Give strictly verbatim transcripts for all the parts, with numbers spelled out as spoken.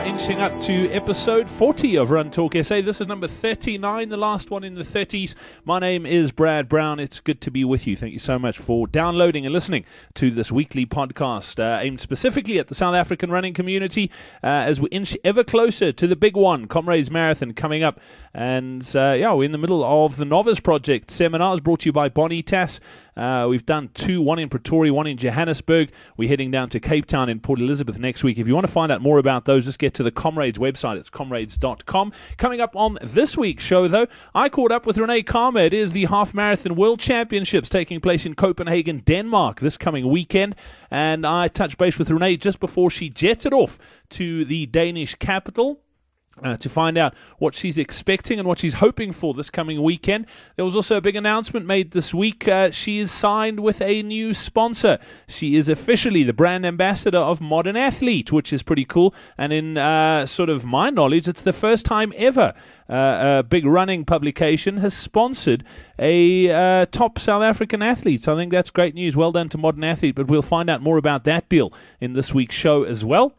are inching up to episode forty of Run Talk S A. This is number thirty-nine, the last one in the thirties. My name is Brad Brown. It's good to be with you. Thank you so much for downloading and listening to this weekly podcast uh, aimed specifically at the South African running community uh, as we inch ever closer to the big one, Comrades Marathon, coming up. And uh, yeah, we're in the middle of the Novice Project seminars brought to you by Bonitas. Uh, we've done two, one in Pretoria, one in Johannesburg. We're heading down to Cape Town and Port Elizabeth next week. If you want to find out more about those, just get to the Comrades website. It's comrades dot com. Coming up on this week's show, though, I caught up with Renee Kalmer. It is the Half Marathon World Championships taking place in Copenhagen, Denmark this coming weekend. And I touched base with Renee just before she jetted off to the Danish capital. Uh, to find out what she's expecting and what she's hoping for this coming weekend. There was also a big announcement made this week. Uh, she is signed with a new sponsor. She is officially the brand ambassador of Modern Athlete, which is pretty cool. And in uh, sort of my knowledge, it's the first time ever Uh, a big running publication has sponsored a uh, top South African athlete. So I think that's great news. Well done to Modern Athlete, but we'll find out more about that deal in this week's show as well.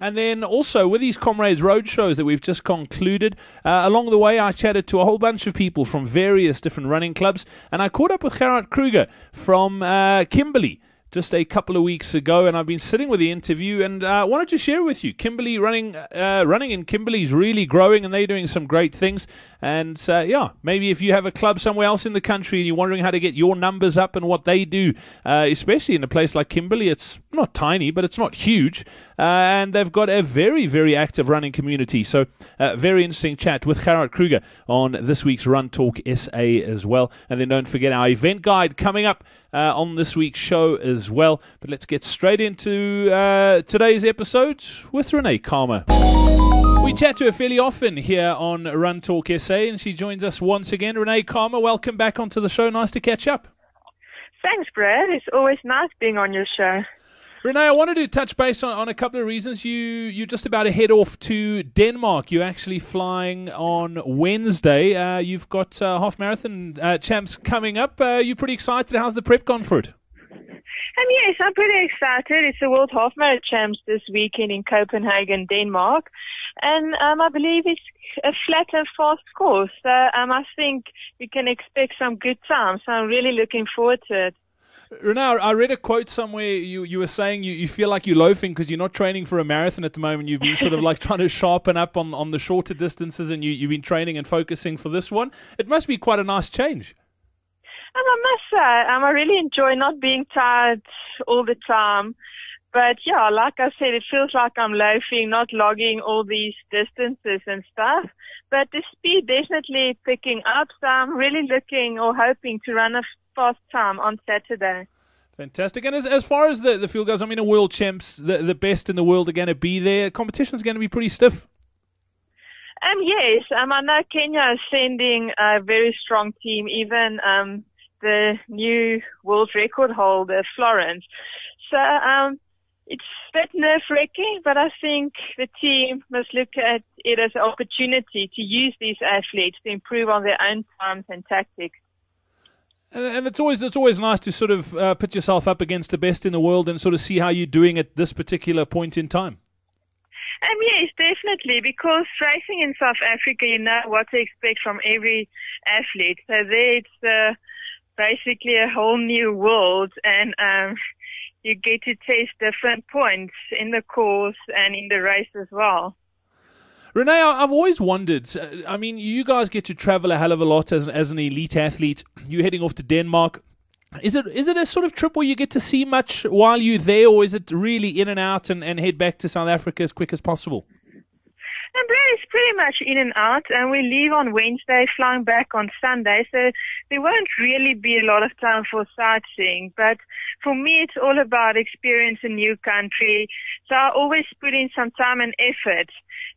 And then also with these Comrades Road shows that we've just concluded, uh, along the way I chatted to a whole bunch of people from various different running clubs, and I caught up with Carol Krieger from uh, Kimberley just a couple of weeks ago, and I've been sitting with the interview and uh, wanted to share with you. Kimberley running, uh, running in Kimberley is really growing, and they're doing some great things. And uh, yeah, maybe if you have a club somewhere else in the country and you're wondering how to get your numbers up and what they do, uh, especially in a place like Kimberley, it's not tiny, but it's not huge. Uh, and they've got a very, very active running community. So uh, very interesting chat with Gerard Kruger on this week's Run Talk S A as well. And then don't forget our event guide coming up uh, on this week's show as well. But let's get straight into uh, today's episode with Renee Kalmer. We chat to her fairly often here on Run Talk S A, and she joins us once again. Renee Kalmer, welcome back onto the show. Nice to catch up. Thanks, Brad. It's always nice being on your show. Renee, I wanted to touch base on, on a couple of reasons. You, you're just about to head off to Denmark. You're actually flying on Wednesday. Uh, you've got uh, half marathon uh, champs coming up. Uh, you're pretty excited. How's the prep gone for it? Um, yes, I'm pretty excited. It's the World Half Marathon Champs this weekend in Copenhagen, Denmark. And um, I believe it's a flat and fast course. So um, I think we can expect some good time. So I'm really looking forward to it. Renee, I read a quote somewhere. You, you were saying you, you feel like you're loafing because you're not training for a marathon at the moment. You've been sort of like trying to sharpen up on, on the shorter distances, and you, you've been training and focusing for this one. It must be quite a nice change. Um, I must say, um, I really enjoy not being tired all the time. But yeah, like I said, it feels like I'm loafing, not logging all these distances and stuff. But the speed definitely picking up, so I'm really looking or hoping to run a fast time on Saturday. Fantastic. And as, as far as the, the field goes, I mean, a world champs, the, the best in the world are going to be there. Competition's going to be pretty stiff. Um, yes. Um, I know Kenya is sending a very strong team, even um, the new world record holder, Florence. So um, it's a bit nerve-wracking, but I think the team must look at it as an opportunity to use these athletes to improve on their own times and tactics. And, and it's always it's always nice to sort of uh, put yourself up against the best in the world and sort of see how you're doing at this particular point in time. Um, yes, definitely, because racing in South Africa, you know what to expect from every athlete. So there it's uh, basically a whole new world, and um, you get to test different points in the course and in the race as well. Renee, I've always wondered, I mean, you guys get to travel a hell of a lot as, as an elite athlete. You're heading off to Denmark. Is it is it a sort of trip where you get to see much while you're there, or is it really in and out and, and head back to South Africa as quick as possible? And Brad, it's pretty much in and out, and we leave on Wednesday, flying back on Sunday, so there won't really be a lot of time for sightseeing. But for me, it's all about experience a new country, so I always put in some time and effort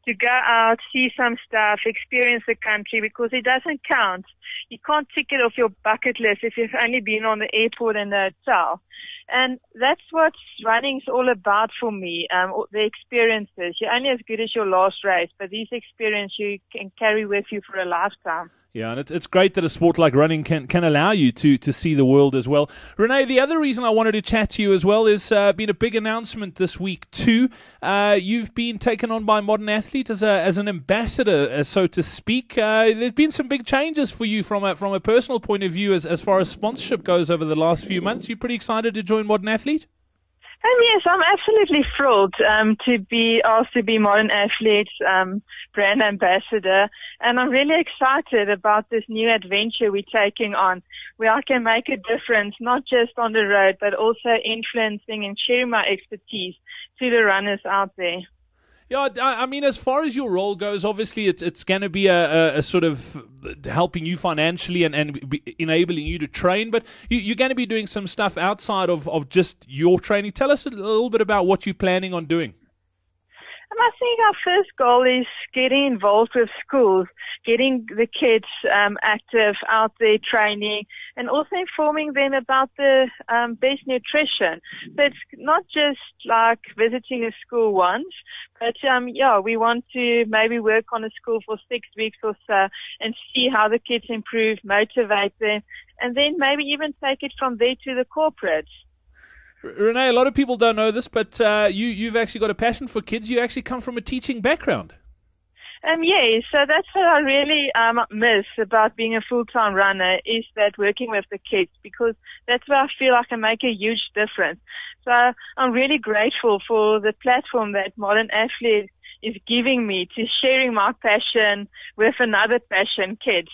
to go out, see some stuff, experience the country, because it doesn't count. You can't tick it off your bucket list if you've only been on the airport and the hotel. And that's what running's all about for me, um, the experiences. You're only as good as your last race, but these experiences you can carry with you for a lifetime. Yeah, and it's it's great that a sport like running can, can allow you to, to see the world as well. Renee, the other reason I wanted to chat to you as well is uh, been a big announcement this week too. Uh, you've been taken on by Modern Athlete as a as an ambassador, uh, so to speak. Uh, there's been some big changes for you from a from a personal point of view as as far as sponsorship goes over the last few months. You pretty excited to join Modern Athlete? Um, yes, I'm absolutely thrilled um, to be asked to be Modern Athlete's um, brand ambassador. And I'm really excited about this new adventure we're taking on, where I can make a difference, not just on the road, but also influencing and sharing my expertise to the runners out there. Yeah, I mean, as far as your role goes, obviously it's it's going to be a, a, a sort of helping you financially and, and be enabling you to train, but you, you're going to be doing some stuff outside of, of just your training. Tell us a little bit about what you're planning on doing. And I think our first goal is getting involved with schools, getting the kids um, active out there training, and also informing them about the um, best nutrition. So it's not just like visiting a school once, but um, yeah, we want to maybe work on a school for six weeks or so and see how the kids improve, motivate them, and then maybe even take it from there to the corporates. Renee, a lot of people don't know this, but uh, you, you've actually got a passion for kids. You actually come from a teaching background. Um, yeah, so that's what I really um, miss about being a full-time runner, is that working with the kids, because that's where I feel I can make a huge difference. So I'm really grateful for the platform that Modern Athlete is giving me to sharing my passion with another passion, kids.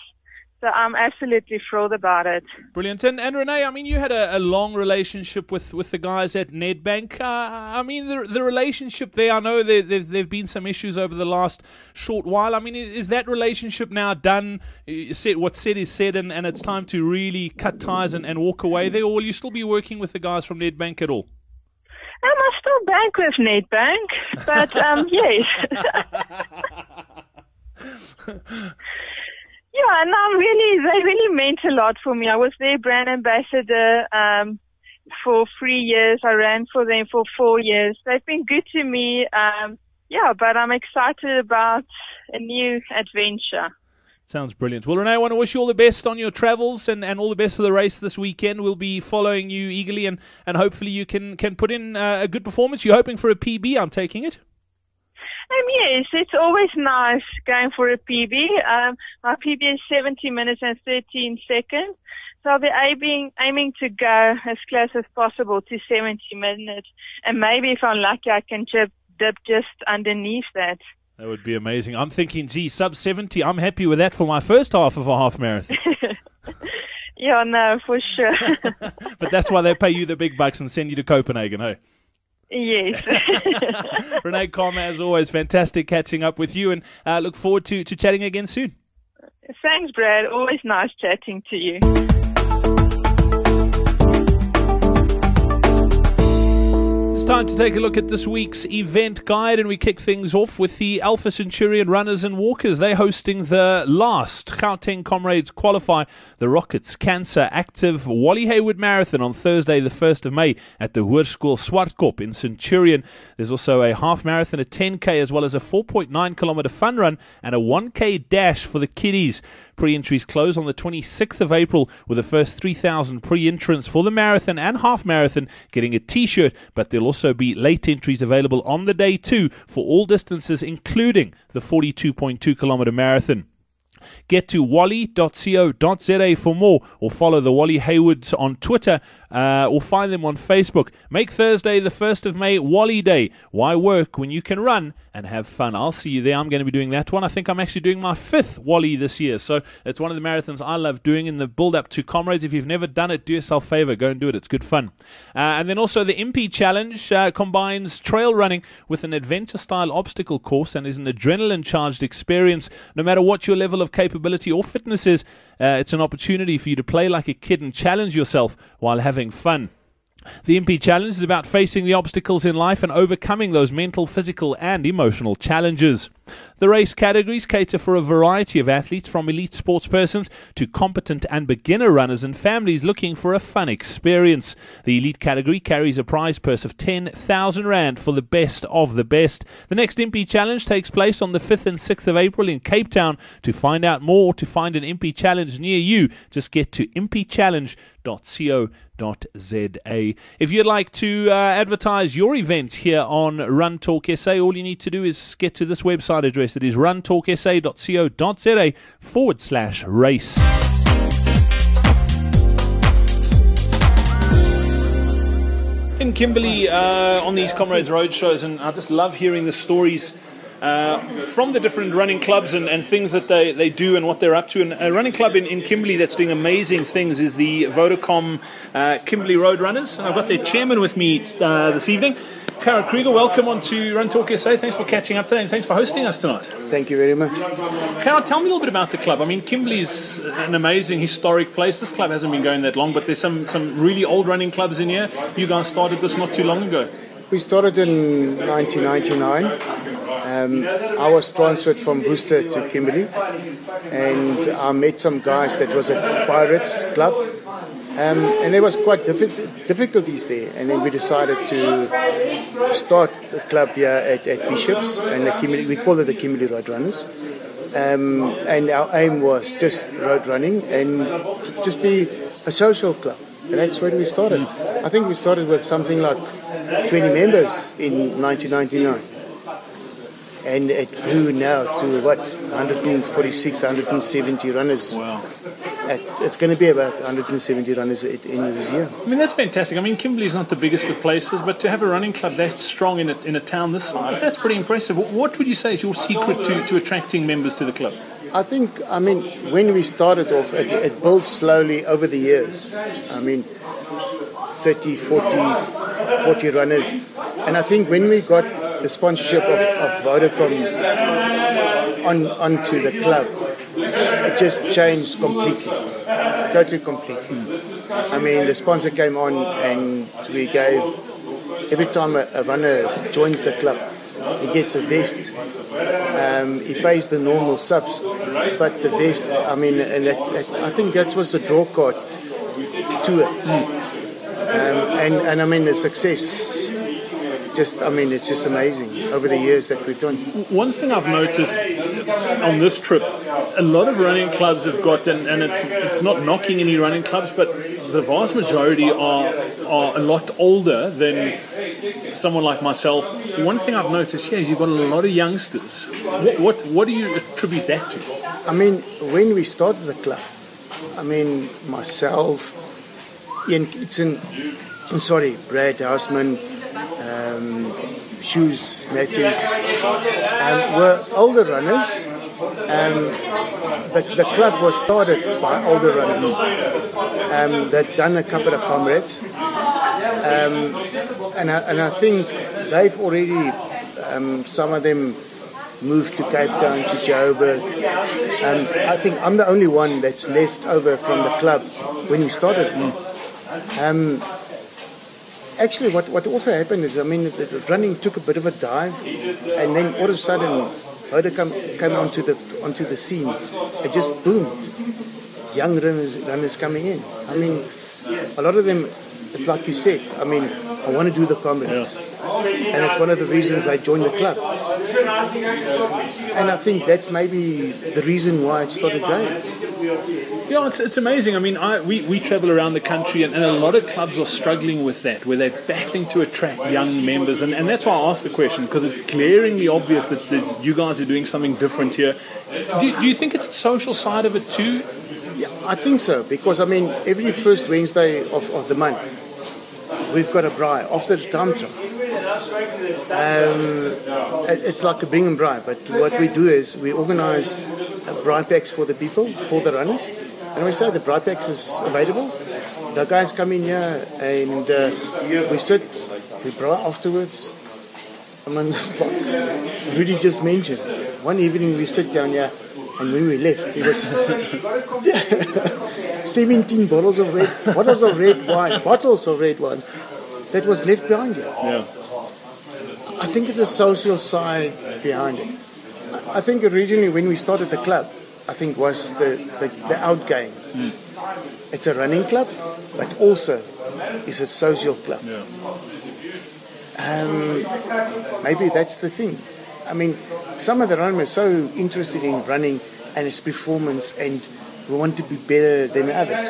So I'm absolutely thrilled about it. Brilliant. And, and Renee, I mean, you had a, a long relationship with, with the guys at Nedbank. Uh, I mean, the, the relationship there, I know there, there, there have been some issues over the last short while. I mean, is that relationship now done? What's said is said, and, and it's time to really cut ties and, and walk away there? Or will you still be working with the guys from Nedbank at all? Um, I still bank with Nedbank, but um, yes. Yeah, and I'm really, they really meant a lot for me. I was their brand ambassador um, for three years. I ran for them for four years. They've been good to me. Um, yeah, but I'm excited about a new adventure. Sounds brilliant. Well, Renee, I want to wish you all the best on your travels and, and all the best for the race this weekend. We'll be following you eagerly, and, and hopefully you can, can put in uh, a good performance. You're hoping for a P B, I'm taking it. Um, yes, it's always nice going for a P B. Um, my P B is seventy minutes and thirteen seconds. So I'll be aiming, aiming to go as close as possible to seventy minutes. And maybe if I'm lucky, I can dip, dip just underneath that. That would be amazing. I'm thinking, gee, sub seventy, I'm happy with that for my first half of a half marathon. Yeah, no, for sure. But that's why they pay you the big bucks and send you to Copenhagen, hey? Yes. Renee Kalmer, as always, fantastic catching up with you, and uh, look forward to, to chatting again soon. Thanks, Brad. Always nice chatting to you. It's time to take a look at this week's event guide, and we kick things off with the Alpha Centurion Runners and Walkers. They're hosting the last Gauteng Comrades Qualify, the Rockets Cancer Active Wally Hayward Marathon on Thursday the first of May at the Hoërskool Swartkop in Centurion. There's also a half marathon, a ten K, as well as a four point nine kilometre fun run and a one K dash for the kiddies. Pre-entries close on the twenty-sixth of April with the first three thousand pre-entrants for the marathon and half marathon getting a t-shirt, but there'll also be late entries available on the day too for all distances, including the forty-two point two kilometre marathon. Get to wally dot co dot za for more, or follow the Wally Haywards on Twitter, uh, or find them on Facebook. Make Thursday the first of May Wally Day. Why work when you can run and have fun? I'll see you there. I'm going to be doing that one. I think I'm actually doing my fifth Wally this year, so it's one of the marathons I love doing in the build-up to Comrades. If you've never done it, do yourself a favour. Go and do it. It's good fun. Uh, and then also the M P Challenge uh, combines trail running with an adventure-style obstacle course and is an adrenaline-charged experience. No matter what your level of capability or fitness is, uh, it's an opportunity for you to play like a kid and challenge yourself while having fun. The M P Challenge is about facing the obstacles in life and overcoming those mental, physical and emotional challenges. The race categories cater for a variety of athletes, from elite sportspersons to competent and beginner runners and families looking for a fun experience. The elite category carries a prize purse of ten thousand rand for the best of the best. The next M P Challenge takes place on the fifth and sixth of April in Cape Town. To find out more, to find an M P Challenge near you, just get to m p challenge dot co dot z a. If you'd like to uh, advertise your event here on Run Talk S A, all you need to do is get to this website address. It is runtalksa.co.za forward slash race. In Kimberley, uh, on these Comrades Road shows, and I just love hearing the stories Uh, from the different running clubs and, and things that they, they do and what they're up to. And a running club in, in Kimberley that's doing amazing things is the Vodacom uh, Kimberley Roadrunners. And I've got their chairman with me uh, this evening. Carol Krieger, welcome on to Run Talk S A. Thanks for catching up today and thanks for hosting us tonight. Thank you very much. Carol, tell me a little bit about the club. I mean, Kimberley's an amazing historic place. This club hasn't been going that long, but there's some, some really old running clubs in here. You guys started this not too long ago. We started in nineteen ninety-nine. Um, I was transferred from Worcester to Kimberley, and I met some guys that was at Pirates Club, um, and there was quite diffi- difficulties there, and then we decided to start a club here at, at Bishops, and the Kimberley, we call it the Kimberley Road Runners, um, and our aim was just road running and just be a social club, and that's where we started. I think we started with something like twenty members in nineteen ninety-nine. And it grew now to, what, one forty-six, one seventy runners. Wow. It's going to be about one seventy runners at the end of this year. I mean, that's fantastic. I mean, Kimberley's not the biggest of places, but to have a running club that strong in a, in a town this size, that's pretty impressive. What would you say is your secret to, to attracting members to the club? I think, I mean, when we started off, it, it built slowly over the years. I mean, thirty, forty, forty runners. And I think when we got the sponsorship of, of Vodacom on, onto the club, it just changed completely, totally completely. Mm. I mean, the sponsor came on and we gave, every time a, a runner joins the club, he gets a vest. Um, he pays the normal subs, but the vest, I mean, and that, that, I think that was the draw card to it. Mm. Um, and, and I mean, the success... Just, I mean, it's just amazing over the years that we've done. One thing I've noticed on this trip, a lot of running clubs have got, and, and it's it's not knocking any running clubs, but the vast majority are are a lot older than someone like myself. One thing I've noticed here is you've got a lot of youngsters. What what, what do you attribute that to? I mean, when we started the club, I mean, myself, Ian Kitson, sorry, Brad Houseman, Um, Shoes, Matthews, um, were older runners, um, but the club was started by older runners. Um, they'd done a couple of comrades, um, and, I, and I think they've already, um, some of them moved to Cape Town, to Joburg. Um, I think I'm the only one that's left over from the club when we started. Um, Actually, what, what also happened is, I mean, the, the running took a bit of a dive, and then all of a sudden, Vodacom came onto the onto the scene. It just boomed. Young runners, runners coming in. I mean, a lot of them, it's like you said, I mean, I want to do the comrades. Yeah. And it's one of the reasons I joined the club. And I think that's maybe the reason why it started growing. Yeah, it's, it's amazing. I mean, I, we, we travel around the country, and, and a lot of clubs are struggling with that, where they're battling to attract young members. And, and that's why I asked the question, because it's glaringly obvious that, that you guys are doing something different here. Do, do you think it's the social side of it too? Yeah, I think so, because, I mean, every first Wednesday of, of the month, we've got a braai after the time time. Um, it's like a bring and braai, but what we do is we organize braai packs for the people, for the runners. And we say the braai packs is available. The guys come in here and uh, we sit, we braai afterwards. I mean, Rudy just mentioned, one evening we sit down here, and when we left, it was seventeen bottles of red, bottles of red wine, bottles of red wine. that was left behind you. Yeah. I think it's a social side behind it. I think originally when we started the club, I think was the, the, the out game. Mm. It's a running club, but also it's a social club. Yeah. Um, maybe that's the thing. I mean, some of the runners are so interested in running and its performance, and we want to be better than others.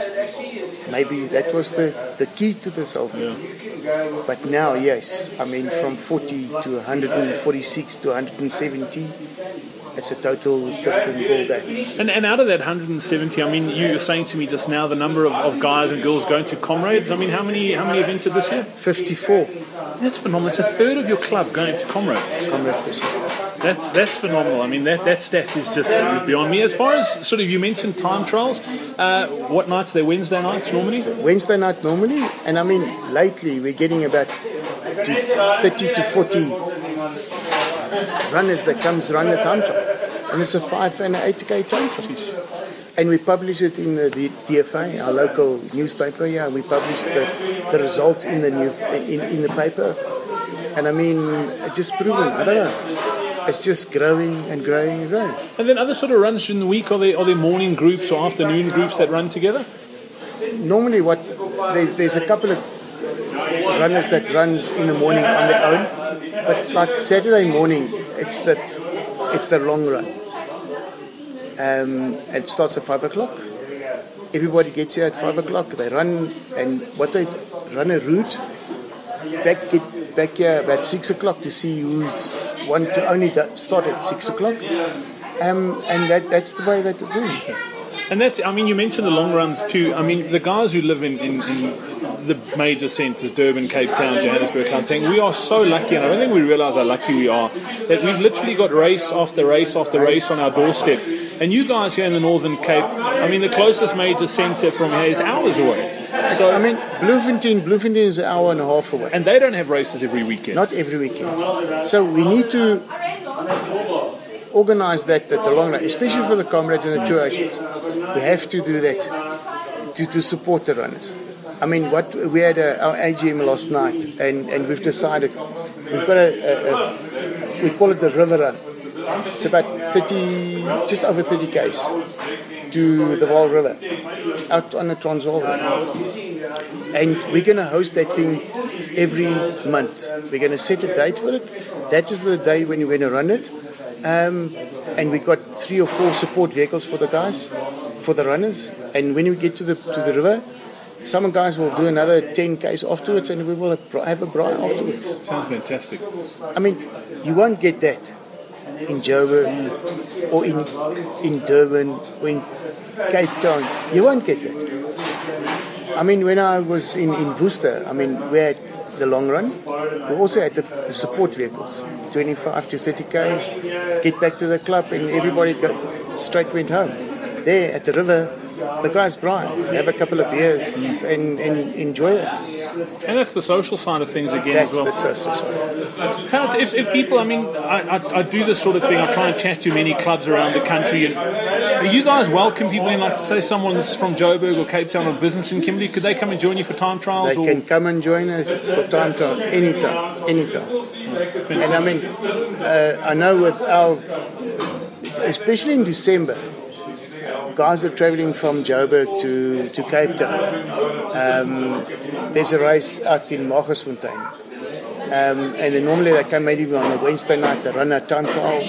Maybe that was the, the key to this whole thing. Yeah. But now, yes, I mean, from forty to one forty-six to one seventy, it's a total different ball game. And, and out of that one seventy, I mean, you were saying to me just now the number of, of guys and girls going to Comrades. I mean, how many how many events did this year? fifty-four. That's phenomenal. It's a third of your club going to Comrades. Comrades this year. That's that's phenomenal. I mean, that, that stat is just is beyond me. As far as sort of you mentioned time trials, uh, what nights are they? Wednesday nights normally? Wednesday night normally, and I mean lately we're getting about thirty to forty runners that comes run the time trial, and it's a five and eight k time trial. And we publish it in the, the D F A, our local newspaper. Yeah, we publish the, the results in the new in, in the paper, and I mean it's just proven. I don't know. It's just growing and growing and growing. And then other sort of runs during the week, are there, are there morning groups or afternoon groups that run together? Normally what there, there's a couple of runners that runs in the morning on their own, but like Saturday morning, it's the, it's the long run. Um, it starts at five o'clock. Everybody gets here at five o'clock. They run, and what they run a route, back, get back here about six o'clock to see who's... One to only start at six o'clock, um, and that, that's the way that we're doing it. And that's, I mean, you mentioned the long runs too. I mean, the guys who live in, in, in the major centres, Durban, Cape Town, Johannesburg, Gauteng, we are so lucky, and I don't think we realise how lucky we are, that we've literally got race after race after race on our doorstep. And you guys here in the Northern Cape, I mean, the closest major centre from here is hours away. So I mean, Bloemfontein, Bloemfontein is an hour and a half away. And they don't have races every weekend. Not every weekend. So we need to organise that at the long run, especially for the Comrades and the Two Oceans. We have to do that to, to support the runners. I mean, what we had a, our A G M last night, and, and we've decided, we've got a, a, a, we call it the River Run. It's about thirty, just over thirty k's. To the Vaal River, out on the Transvaal River. And we're going to host that thing every month. We're going to set a date for it. That is the day when we're going to run it. Um, and we've got three or four support vehicles for the guys, for the runners. And when we get to the to the river, some guys will do another ten k's afterwards, and we will have a braai afterwards. Sounds fantastic. I mean, you won't get that in Joburg or in in Durban or in Cape Town. You won't get that. I mean, when I was in, in Worcester, I mean, we had the long run. We also had the, the support vehicles, twenty-five to thirty k's, get back to the club, and everybody got, straight went home. There at the river, the guys braai, have a couple of beers and, and enjoy it. And that's the social side of things again that's as well. That's the social side. How, if, if people, I mean, I, I, I do this sort of thing. I try and chat to many clubs around the country. And are you guys welcome people in, like, say someone's from Joburg or Cape Town or business in Kimberley? Could they come and join you for time trials? They or? can come and join us for time trials anytime, anytime. Mm. And I mean, uh, I know with our, especially in December, guys are travelling from Joburg to, to Cape Town. Um, there's a race out in Magersfontein. Um, and then normally they come maybe on a Wednesday night, they run a time trial,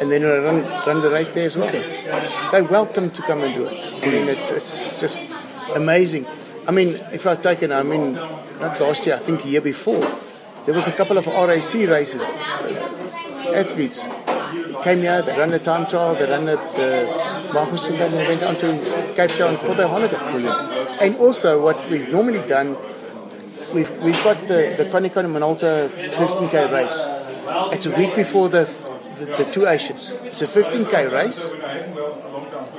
and then run, run the race there as well. They're welcome to come and do it. I mean, it's, it's just amazing. I mean, if I take it, I mean, not last year, I think the year before, there was a couple of R A C races. Athletes came here, they ran a time trial, they ran at the... and went on to Cape Town for their holiday. Brilliant. And also what we've normally done, we've we've got the, the Conicon and Minolta fifteen k race. It's a week before the, the, the Two Oceans. It's a fifteen k race,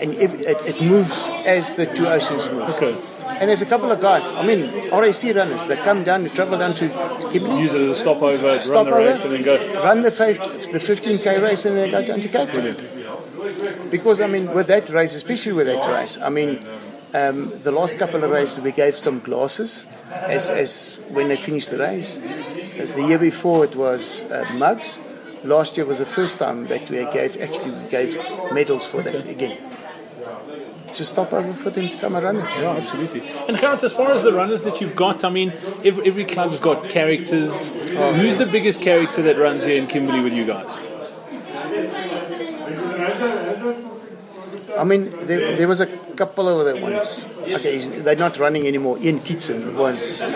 and if, it, it moves as the Two Oceans move. Okay. And there's a couple of guys, I mean, R A C runners, that come down, they travel down to Kimberley. Use it as a stopover, stopover run the race and then go. Run the, the fifteen k race and then go down to Cape Town. Brilliant. Because, I mean, with that race, especially with that race, I mean, um, the last couple of races we gave some glasses as, as when they finished the race. The year before it was uh, mugs. Last year was the first time that we gave actually we gave medals for that again. It's a stopover for them to come and run it. Yeah, absolutely. And Gerard, as far as the runners that you've got, I mean, every, every club's got characters. Oh, Who's yeah. the biggest character that runs here in Kimberley with you guys? I mean, there, there was a couple over there once. Okay, they're not running anymore. Ian Keatson was,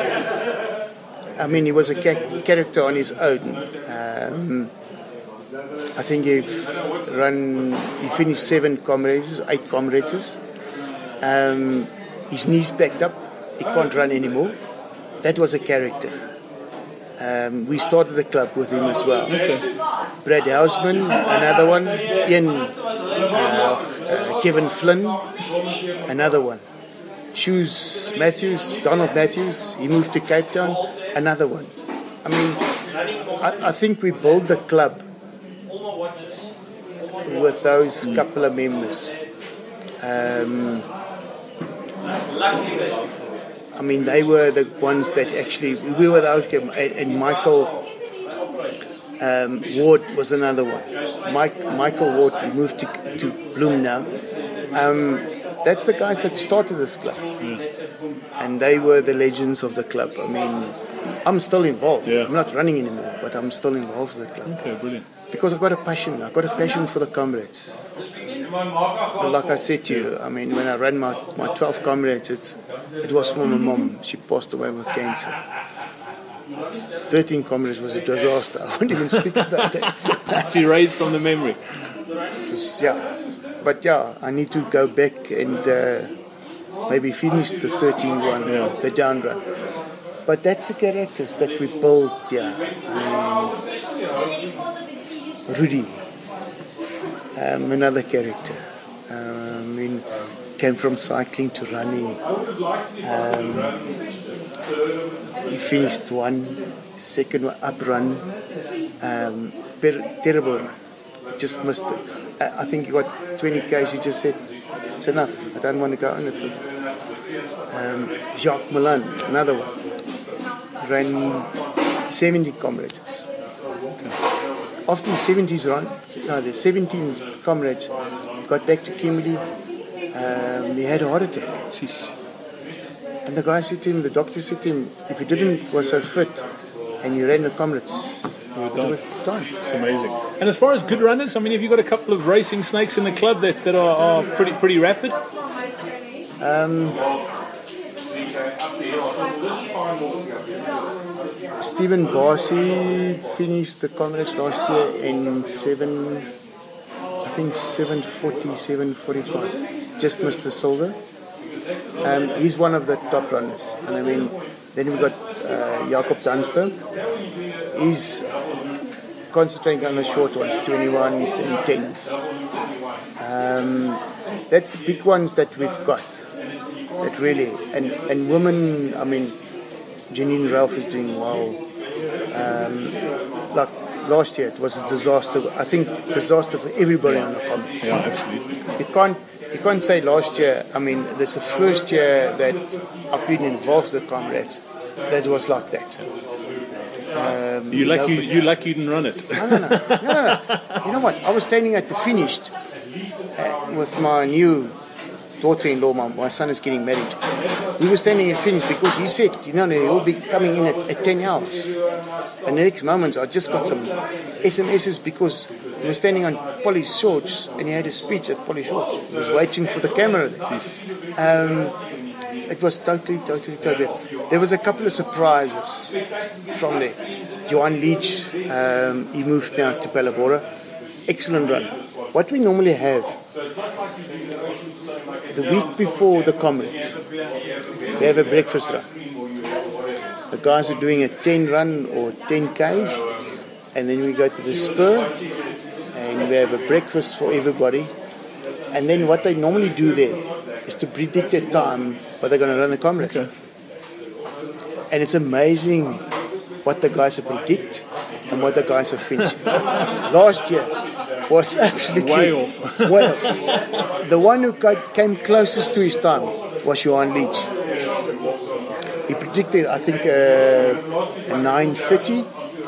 I mean, he was a ca- character on his own. Um, I think he run, he finished seven comrades, eight comrades. Um, his knees packed up. He can't run anymore. That was a character. Um, we started the club with him as well. Okay. Brad Hausman, another one. Ian, uh, uh, Kevin Flynn, another one. Shoes Matthews, Donald Matthews, he moved to Cape Town, another one. I mean, I, I think we build the club with those mm. couple of members. Um, I mean, they were the ones that actually, we were the outcome, and Michael um, Ward was another one. Mike, Michael Ward moved to, to Bloom now. Um, that's the guys that started this club. Yeah. And they were the legends of the club. I mean, I'm still involved. Yeah. I'm not running anymore, but I'm still involved with the club. Okay, brilliant. Because I've got a passion. I've got a passion for the comrades. And like I said to you, I mean, when I ran my, my twelve comrades, it, it was for my mum. She passed away with cancer. thirteen comrades was a disaster. I won't even speak about that. She raised from the memory. It was, yeah. But yeah, I need to go back and uh, maybe finish the thirteen one, yeah. the down run. But that's the characters that we built, yeah. Um, Rudy, um, another character. Um, I mean, came from cycling to running. Um, he finished one, second one, up run. Um, per- terrible, just missed it. I-, I think he got twenty k's, he just said, it's enough, I don't want to go on it. Um, Jacques Milan, another one. Ran seventy comrades. After the seventies run, no, the seventeen comrades got back to Kimberley. Um, he had a heart attack. Jeez. And the guy said to him, the doctor said to him, if you didn't was so fit and you ran the comrades, you were done. done. It's amazing. And as far as good runners, I mean, have you got a couple of racing snakes in the club that, that are, are pretty pretty rapid? Um, Steven Barsi finished the comrades last year in seven, I think seven forty, seven forty-five. Just missed the silver. Um, he's one of the top runners, and I mean, then we've got uh, Jakob Dunster. He's concentrating on the short ones, twenty-ones and tens. Um, that's the big ones that we've got. That really, and and women, I mean. Janine Ralph is doing well. Um, like last year, it was a disaster. I think disaster for everybody on the competition. Yeah, absolutely. You can't, you can't say last year. I mean, that's the first year that I've been involved with the comrades. That was like that. Um, you lucky, no, you lucky you didn't run it. No, no, no, no, no. You know what? I was standing at the finish uh, with my new daughter-in-law. My, my son is getting married. We were standing in finish because he said, you know, they'll be coming in at, at ten hours. And the next moment, I just got some S M S's because we were standing on Polly Shorts and he had a speech at Polly Shorts. He was waiting for the camera. Um, it was totally, totally, totally. There was a couple of surprises from there. Johan Leach, um, he moved now to Palabora. Excellent run. What we normally have, the week before the comrades, we have a breakfast run. The guys are doing a ten run or ten k's, and then we go to the spur, and we have a breakfast for everybody. And then what they normally do there is to predict the time where they're going to run the comrades. Okay. And it's amazing what the guys have predict and what the guys have finished. Last year was absolutely way off. way off. The one who came closest to his time was Johan Leach. He predicted, I think, uh, nine thirty,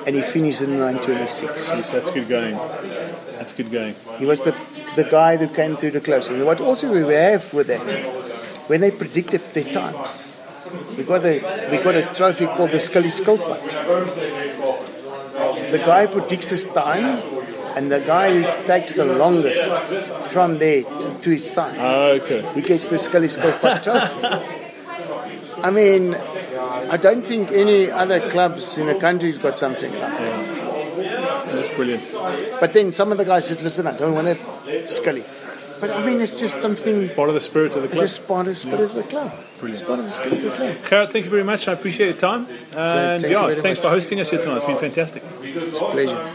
and he finished in nine twenty-six. That's good going. That's good going. He was the the guy who came through the closest. And what also we have with that, when they predicted their times, we got a we got a trophy called the Scully Skulput. The guy predicts his time, and the guy who takes the longest from there to, to his time, oh, okay, he gets the Scully Skulput trophy. I mean, I don't think any other clubs in the country's got something like that. Yeah. That's brilliant. But then some of the guys said, listen, I don't want it, Scully. But I mean, it's just something... Part of the spirit of the club. It's part of the spirit yeah. of the club. Brilliant. It's part of the spirit of the club. Gerard, thank you very much. I appreciate your time. And thank yeah, thanks much. for hosting us here tonight. It's been fantastic. It's a pleasure.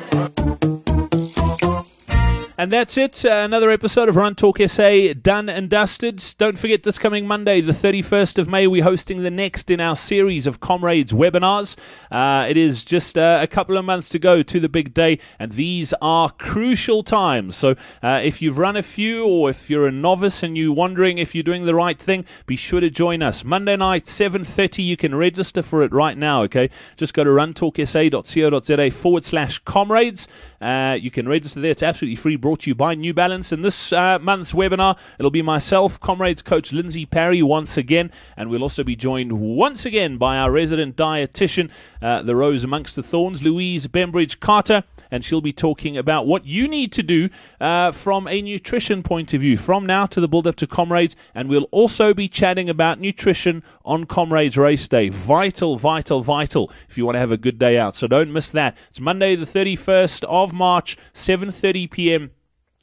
And that's it. Uh, another episode of Run Talk S A done and dusted. Don't forget, this coming Monday, the thirty-first of May, we're hosting the next in our series of Comrades webinars. Uh, it is just uh, a couple of months to go to the big day, and these are crucial times. So uh, if you've run a few, or if you're a novice and you're wondering if you're doing the right thing, be sure to join us. Monday night, seven thirty. You can register for it right now, okay? Just go to runtalksa.co.za forward slash comrades. Uh, you can register there. It's absolutely free. Brought to you by New Balance. And this uh, month's webinar, it'll be myself, Comrades coach Lindsay Perry once again, and we'll also be joined once again by our resident dietitian, uh, the Rose Amongst the Thorns, Louise Bembridge-Carter, and she'll be talking about what you need to do uh, from a nutrition point of view from now to the build-up to Comrades, and we'll also be chatting about nutrition on Comrades Race Day. Vital, vital, vital if you want to have a good day out, so don't miss that. It's Monday the thirty-first of March, seven thirty p.m.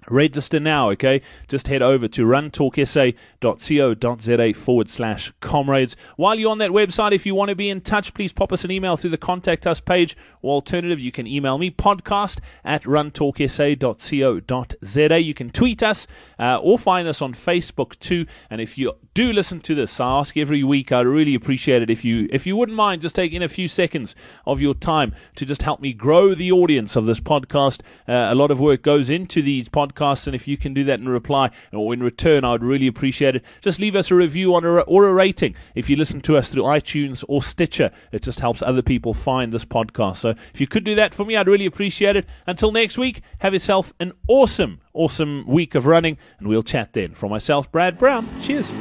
Register now, okay? Just head over to runtalksa.co.za forward slash comrades. While you're on that website, if you want to be in touch, please pop us an email through the Contact Us page. Or alternative, you can email me, podcast at runtalksa.co.za. You can tweet us uh, or find us on Facebook too. And if you do listen to this, I ask every week, I really appreciate it if you if you wouldn't mind just taking a few seconds of your time to just help me grow the audience of this podcast. Uh, a lot of work goes into these podcasts. And if you can do that in reply or in return, I would really appreciate it. Just leave us a review on a, or a rating if you listen to us through iTunes or Stitcher. It just helps other people find this podcast. So if you could do that for me, I'd really appreciate it. Until next week, have yourself an awesome, awesome week of running, and we'll chat then. From myself, Brad Brown, cheers.